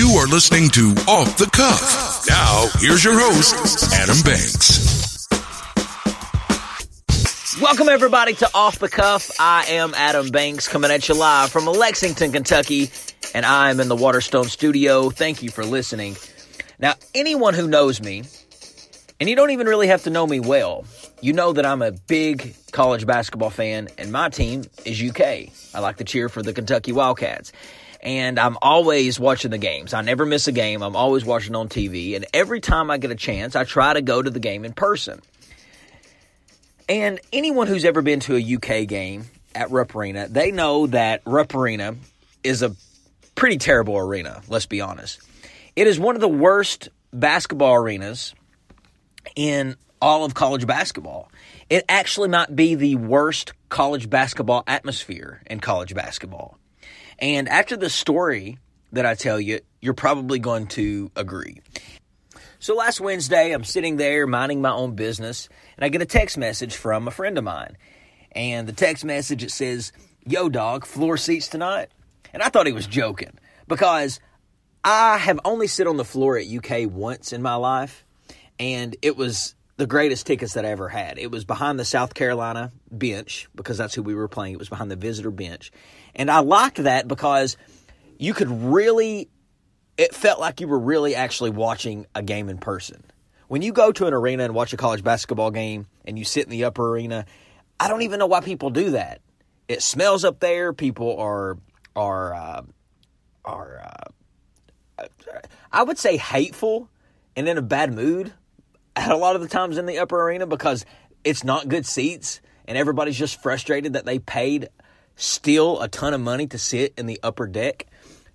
You are listening to Off the Cuff. Now, here's your host, Adam Banks. Welcome, everybody, to Off the Cuff. I am Adam Banks, coming at you live from Lexington, Kentucky, and I am in the Waterstone studio. Thank you for listening. Now, anyone who knows me, and you don't even really have to know me well, you know that I'm a big college basketball fan, and my team is UK. I like to cheer for the Kentucky Wildcats. And I'm always watching the games. I never miss a game. I'm always watching on TV. And every time I get a chance, I try to go to the game in person. And anyone who's ever been to a UK game at Rupp Arena, they know that Rupp Arena is a pretty terrible arena, let's be honest. It is one of the worst basketball arenas in all of college basketball. It actually might be the worst college basketball atmosphere in college basketball. And after the story that I tell you, you're probably going to agree. So last Wednesday, I'm sitting there minding my own business, and I get a text message from a friend of mine. And the text message, it says, "Yo, dog, floor seats tonight?" And I thought he was joking, because I have only sit on the floor at UK once in my life, and it was the greatest tickets that I ever had. It was behind the South Carolina bench, because that's who we were playing. It was behind the visitor bench. And I liked that because you could really, it felt like you were really actually watching a game in person. When you go to an arena and watch a college basketball game and you sit in the upper arena, I don't even know why people do that. It smells up there. People are I would say hateful and in a bad mood a lot of the times in the upper arena, because it's not good seats and everybody's just frustrated that they paid still a ton of money to sit in the upper deck.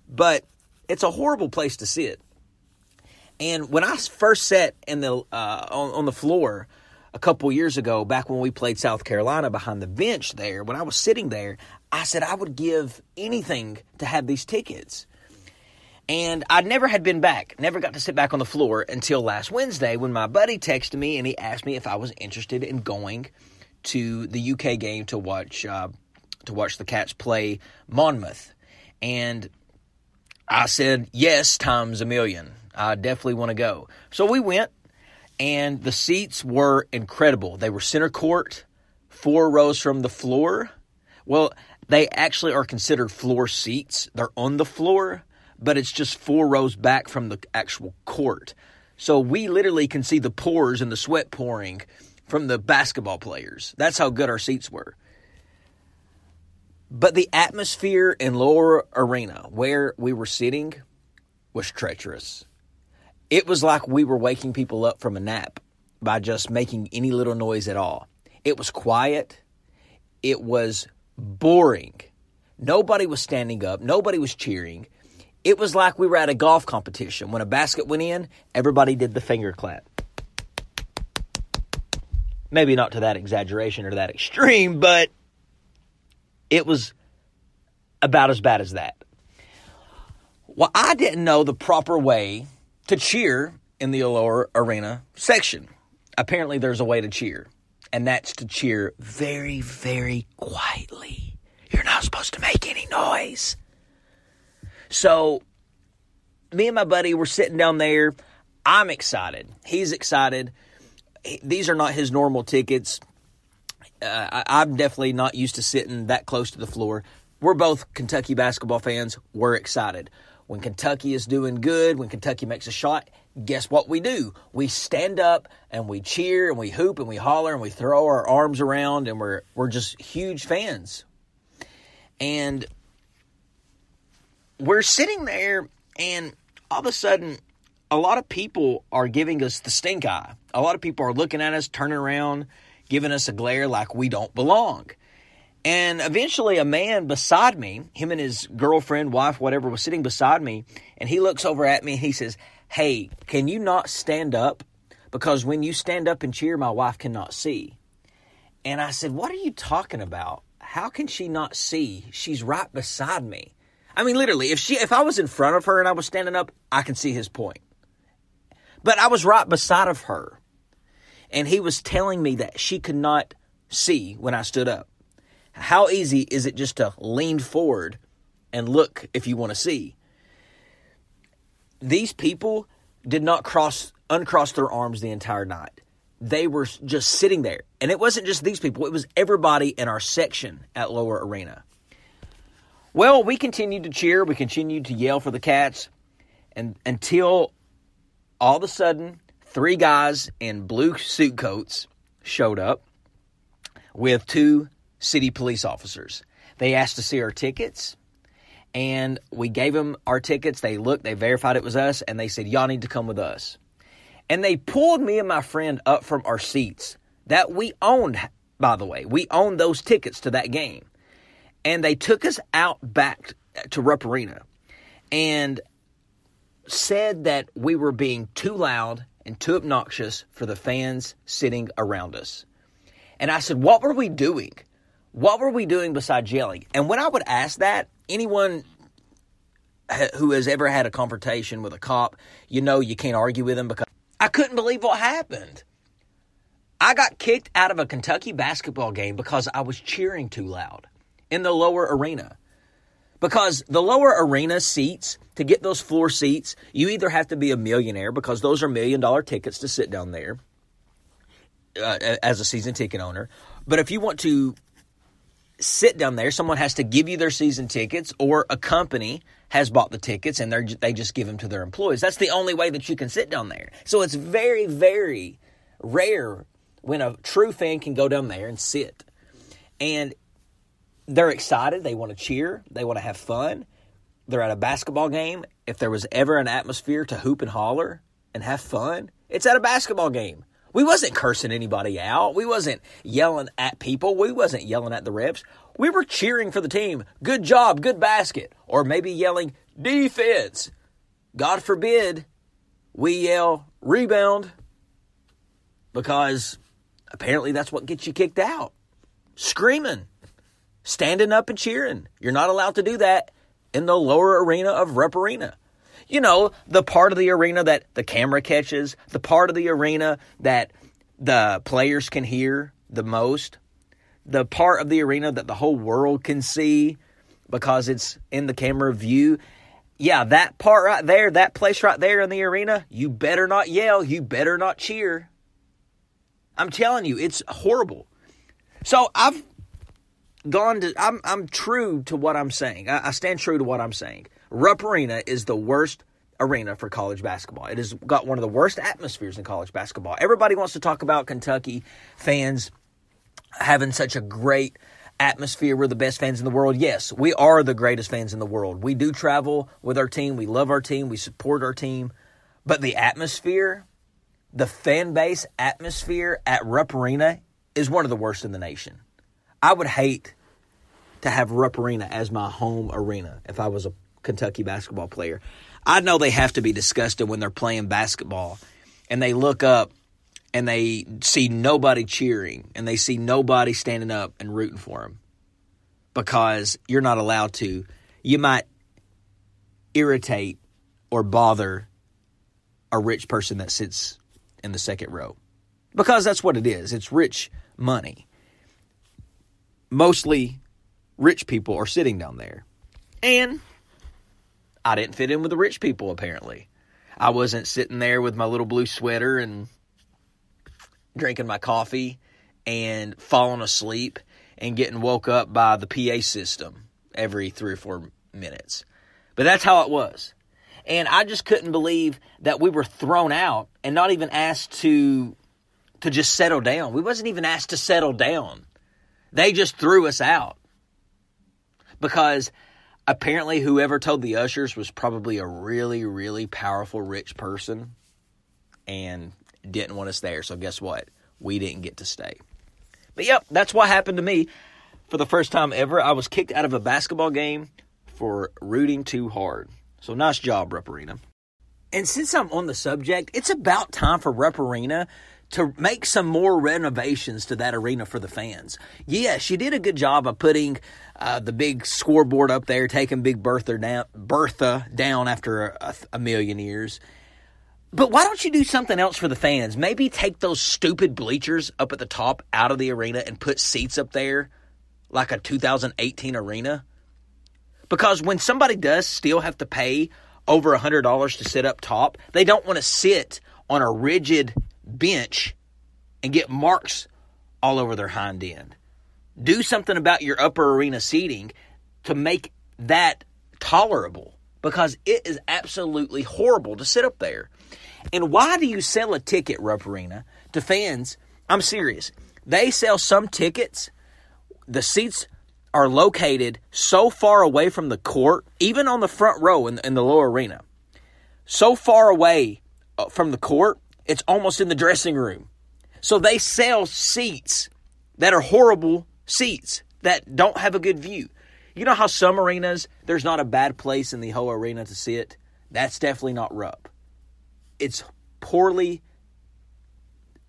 But it's a horrible place to sit. And when I first sat in the on the floor a couple years ago, back when we played South Carolina behind the bench there, when I was sitting there, I said I would give anything to have these tickets. And I never had been back, never got to sit back on the floor until last Wednesday, when my buddy texted me and he asked me if I was interested in going to the UK game to watch the Cats play Monmouth. And I said, yes, times a million. I definitely want to go. So we went, and the seats were incredible. They were center court, 4 rows from the floor. Well, they actually are considered floor seats. They're on the floor, but it's just 4 rows back from the actual court. So we literally can see the pores and the sweat pouring from the basketball players. That's how good our seats were. But the atmosphere in lower arena where we were sitting was treacherous. It was like we were waking people up from a nap by just making any little noise at all. It was quiet. It was boring. Nobody was standing up. Nobody was cheering. It was like we were at a golf competition. When a basket went in, everybody did the finger clap. Maybe not to that exaggeration or that extreme, but it was about as bad as that. Well, I didn't know the proper way to cheer in the lower arena section. Apparently, there's a way to cheer, and that's to cheer very, very quietly. You're not supposed to make any noise. So me and my buddy were sitting down there. I'm excited. He's excited. These are not his normal tickets. I'm definitely not used to sitting that close to the floor. We're both Kentucky basketball fans. We're excited. When Kentucky is doing good, when Kentucky makes a shot, guess what we do? We stand up and we cheer and we hoop and we holler and we throw our arms around, and we're just huge fans. And we're sitting there, and all of a sudden, a lot of people are giving us the stink eye. A lot of people are looking at us, turning around, giving us a glare like we don't belong. And eventually, a man beside me, him and his girlfriend, wife, whatever, was sitting beside me, and he looks over at me, and he says, "Hey, can you not stand up? Because when you stand up and cheer, my wife cannot see." And I said, "What are you talking about? How can she not see? She's right beside me." I mean, literally, if I was in front of her and I was standing up, I can see his point. But I was right beside of her, and he was telling me that she could not see when I stood up. How easy is it just to lean forward and look if you want to see? these people did not uncross their arms the entire night. They were just sitting there. And it wasn't just these people. It was everybody in our section at Lower Arena. Well, we continued to cheer. We continued to yell for the Cats. And until all of a sudden, three guys in blue suit coats showed up with two city police officers. They asked to see our tickets. And we gave them our tickets. They looked. They verified it was us. And they said, y'all need to come with us. And they pulled me and my friend up from our seats that we owned, by the way. We owned those tickets to that game. And they took us out back to Rupp Arena and said that we were being too loud and too obnoxious for the fans sitting around us. And I said, what were we doing? What were we doing besides yelling? And when I would ask that, anyone who has ever had a confrontation with a cop, you know you can't argue with them because I couldn't believe what happened. I got kicked out of a Kentucky basketball game because I was cheering too loud in the Lower Arena. Because the Lower Arena seats, to get those floor seats, you either have to be a millionaire because those are $1 million tickets to sit down there as a season ticket owner. But if you want to sit down there, someone has to give you their season tickets, or a company has bought the tickets and they just give them to their employees. That's the only way that you can sit down there. So it's very, very rare when a true fan can go down there and sit. And they're excited. They want to cheer. They want to have fun. They're at a basketball game. If there was ever an atmosphere to hoop and holler and have fun, it's at a basketball game. We wasn't cursing anybody out. We wasn't yelling at people. We wasn't yelling at the refs. We were cheering for the team. Good job, good basket. Or maybe yelling, defense. God forbid we yell, rebound. Because apparently that's what gets you kicked out. Screaming. Standing up and cheering. You're not allowed to do that in the Lower Arena of Rupp Arena. You know, the part of the arena that the camera catches, the part of the arena that the players can hear the most, the part of the arena that the whole world can see because it's in the camera view. Yeah, that part right there, that place right there in the arena, you better not yell, you better not cheer. I'm telling you, it's horrible. So I've gone to, I'm true to what I'm saying. I stand true to what I'm saying. Rupp Arena is the worst arena for college basketball. It has got one of the worst atmospheres in college basketball. Everybody wants to talk about Kentucky fans having such a great atmosphere. We're the best fans in the world. Yes, we are the greatest fans in the world. We do travel with our team. We love our team. We support our team. But the atmosphere, the fan base atmosphere at Rupp Arena is one of the worst in the nation. I would hate to have Rupp Arena as my home arena if I was a Kentucky basketball player. I know they have to be disgusted when they're playing basketball and they look up and they see nobody cheering and they see nobody standing up and rooting for them because you're not allowed to. You might irritate or bother a rich person that sits in the second row because that's what it is. It's rich money. Mostly rich people are sitting down there. And I didn't fit in with the rich people, apparently. I wasn't sitting there with my little blue sweater and drinking my coffee and falling asleep and getting woke up by the PA system every 3 or 4 minutes. But that's how it was. And I just couldn't believe that we were thrown out and not even asked to just settle down. We wasn't even asked to settle down. They just threw us out because apparently, whoever told the ushers was probably a really, really powerful rich person and didn't want us there. So guess what? We didn't get to stay. But yep, that's what happened to me. For the first time ever, I was kicked out of a basketball game for rooting too hard. So nice job, Rupp Arena. And since I'm on the subject, it's about time for Rupp Arena to make some more renovations to that arena for the fans. Yeah, she did a good job of putting the big scoreboard up there, taking Big Bertha down after a million years. But why don't you do something else for the fans? Maybe take those stupid bleachers up at the top out of the arena and put seats up there like a 2018 arena. Because when somebody does still have to pay over $100 to sit up top. They don't want to sit on a rigid bench and get marks all over their hind end. Do something about your upper arena seating to make that tolerable, because it is absolutely horrible to sit up there. And why do you sell a ticket, Rupp Arena, to fans? I'm serious. They sell some tickets. The seats are located so far away from the court, even on the front row in the lower arena, so far away from the court, it's almost in the dressing room. So they sell seats that are horrible seats that don't have a good view. You know how some arenas, there's not a bad place in the whole arena to sit? That's definitely not Rupp. It's poorly,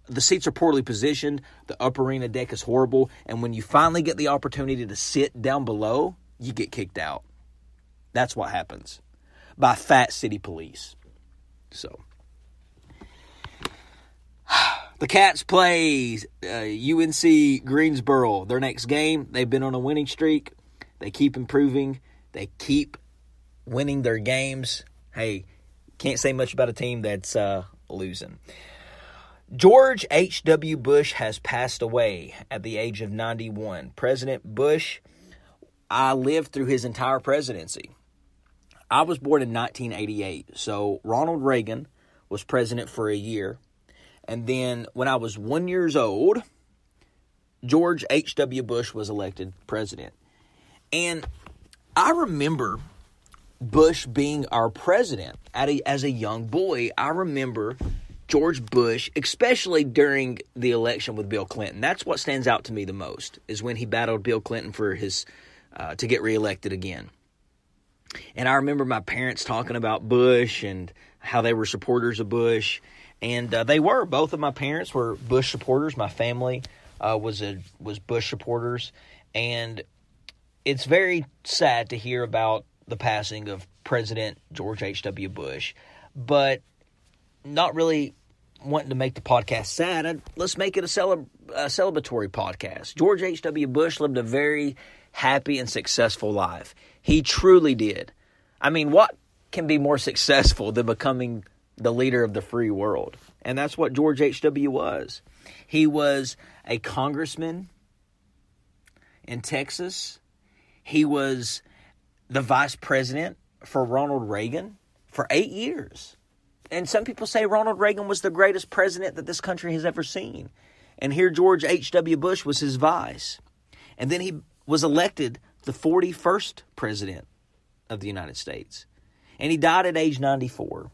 the seats are poorly positioned, the upper arena deck is horrible, and when you finally get the opportunity to sit down below, you get kicked out. That's what happens by fat city police. So, the Cats play UNC Greensboro. Their next game, they've been on a winning streak. They keep improving. They keep winning their games. Hey, can't say much about a team that's losing. George H.W. Bush has passed away at the age of 91. President Bush, I lived through his entire presidency. I was born in 1988, so Ronald Reagan was president for a year. And then when I was 1 year old, George H.W. Bush was elected president. And I remember Bush being our president as a young boy. I remember George Bush, especially during the election with Bill Clinton. That's what stands out to me the most, is when he battled Bill Clinton for his to get reelected again. And I remember my parents talking about Bush and how they were supporters of Bush, and they were. Both of my parents were Bush supporters. My family was Bush supporters, and it's very sad to hear about the passing of President George H.W. Bush, but not really wanting to make the podcast sad. Let's make it a celebratory podcast. George H.W. Bush lived a very happy and successful life. He truly did. I mean, what can be more successful than becoming the leader of the free world? And that's what George H.W. was. He was a congressman in Texas. He was the vice president for Ronald Reagan for 8 years. And some people say Ronald Reagan was the greatest president that this country has ever seen. And here George H.W. Bush was his vice. And then he was elected the 41st president of the United States. And he died at age 94.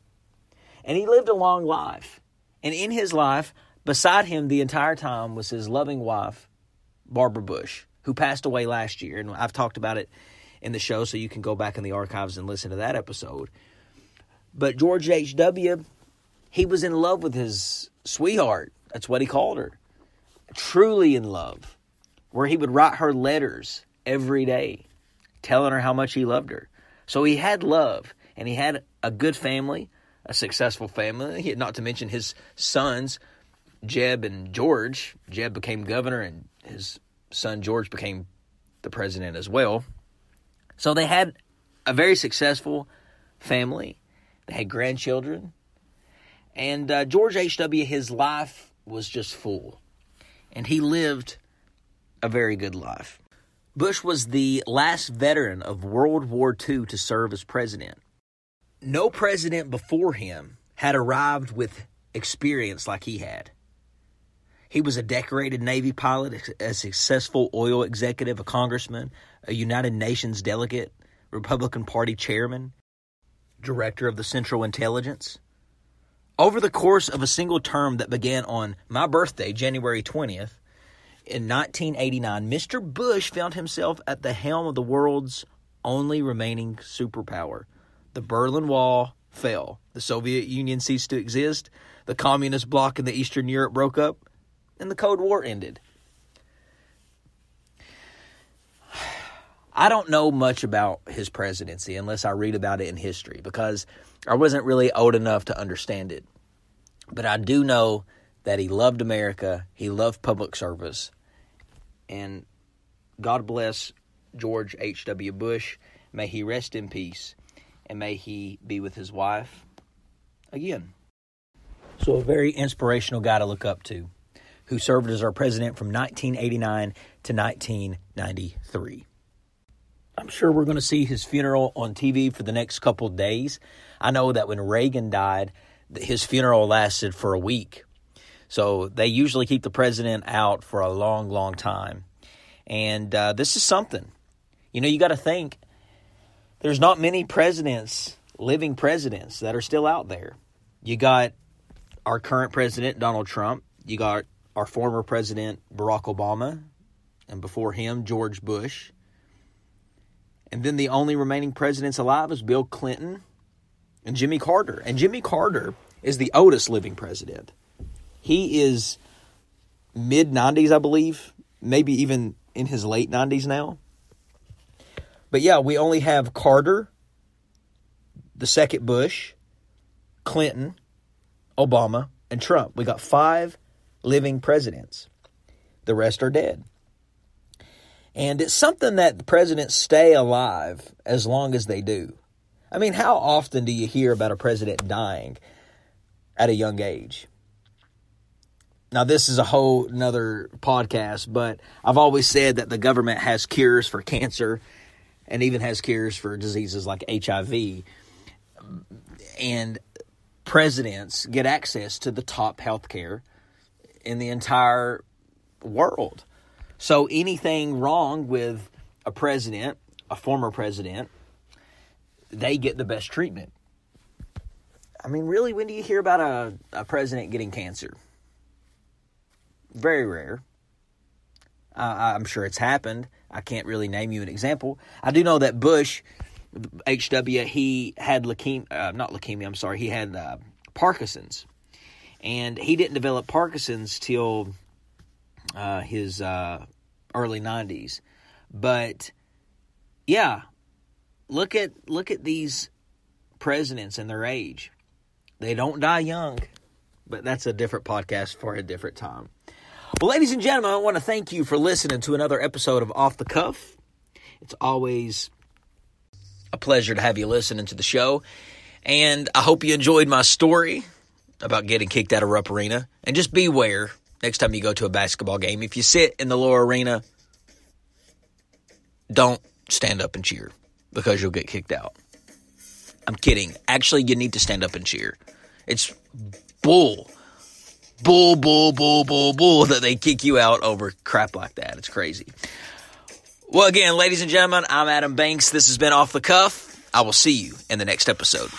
And he lived a long life. And in his life, beside him the entire time was his loving wife, Barbara Bush, who passed away last year. And I've talked about it in the show, so you can go back in the archives and listen to that episode. But George H.W., he was in love with his sweetheart. That's what he called her. Truly in love, where he would write her letters every day telling her how much he loved her. So he had love, and he had a good family, a successful family, not to mention his sons, Jeb and George. Jeb became governor, and his son George became the president as well. So they had a very successful family. They had grandchildren. And George H.W., his life was just full. And he lived a very good life. Bush was the last veteran of World War II to serve as president. No president before him had arrived with experience like he had. He was a decorated Navy pilot, a successful oil executive, a congressman, a United Nations delegate, Republican Party chairman, director of the Central Intelligence. Over the course of a single term that began on my birthday, January 20th, in 1989, Mr. Bush found himself at the helm of the world's only remaining superpower. The Berlin Wall fell. The Soviet Union ceased to exist. The communist bloc in the Eastern Europe broke up. And the Cold War ended. I don't know much about his presidency unless I read about it in history, because I wasn't really old enough to understand it. But I do know that he loved America. He loved public service. And God bless George H.W. Bush. May he rest in peace. and may he be with his wife again. So a very inspirational guy to look up to, who served as our president from 1989 to 1993. I'm sure we're going to see his funeral on TV for the next couple of days. I know that when Reagan died, his funeral lasted for a week. So they usually keep the president out for a long, long time. And this is something. You know, you got to think, there's not many presidents, living presidents, that are still out there. You got our current president, Donald Trump. You got our former president, Barack Obama. And before him, George Bush. And then the only remaining presidents alive is Bill Clinton and Jimmy Carter. And Jimmy Carter is the oldest living president. He is mid-90s, I believe. Maybe even in his late 90s now. But yeah, we only have Carter, the second Bush, Clinton, Obama, and Trump. We got 5 living presidents. The rest are dead. And it's something that the presidents stay alive as long as they do. I mean, how often do you hear about a president dying at a young age? Now, this is a whole nother podcast, but I've always said that the government has cures for cancer and even has cures for diseases like HIV. And presidents get access to the top health care in the entire world. So anything wrong with a president, a former president, they get the best treatment. I mean, really, when do you hear about a president getting cancer? Very rare. I'm sure it's happened. I can't really name you an example. I do know that Bush, H.W., he had Parkinson's. And he didn't develop Parkinson's till his early 90s. But yeah, look at these presidents and their age. They don't die young, but that's a different podcast for a different time. Well, ladies and gentlemen, I want to thank you for listening to another episode of Off the Cuff. It's always a pleasure to have you listening to the show, and I hope you enjoyed my story about getting kicked out of Rupp Arena. And just beware, next time you go to a basketball game, if you sit in the lower arena, don't stand up and cheer, because you'll get kicked out. I'm kidding. Actually, you need to stand up and cheer. It's bull that they kick you out over crap like that. It's crazy. Well, again, ladies and gentlemen, I'm Adam Banks. This has been Off the Cuff. I will see you in the next episode.